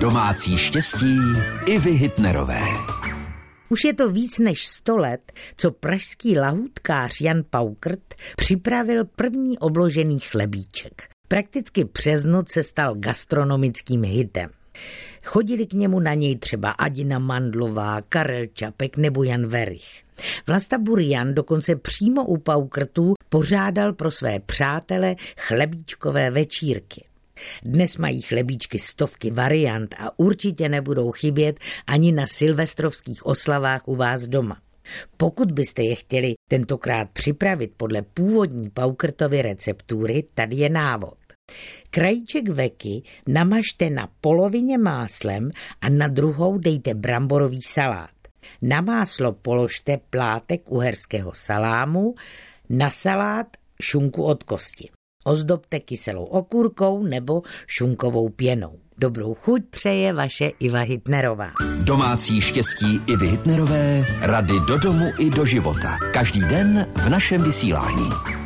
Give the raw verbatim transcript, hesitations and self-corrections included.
Domácí štěstí Ivy Hüttnerové. Už je to víc než sto let, co pražský lahůdkář Jan Paukert připravil první obložený chlebíček. Prakticky přes noc se stal gastronomickým hitem. Chodili k němu na něj třeba Adina Mandlová, Karel Čapek nebo Jan Werich. Vlasta Burian dokonce přímo u Paukertů pořádal pro své přátele chlebíčkové večírky. Dnes mají chlebíčky stovky variant a určitě nebudou chybět ani na silvestrovských oslavách u vás doma. Pokud byste je chtěli tentokrát připravit podle původní Paukertovy receptury, tady je návod. Krajíček veky namažte na polovině máslem a na druhou dejte bramborový salát. Na máslo položte plátek uherského salámu, na salát šunku od kosti. Ozdobte kyselou okurkou nebo šunkovou pěnou. Dobrou chuť přeje vaše Iva Hüttnerová. Domácí štěstí Ivy Hüttnerové, rady do domu i do života. Každý den v našem vysílání.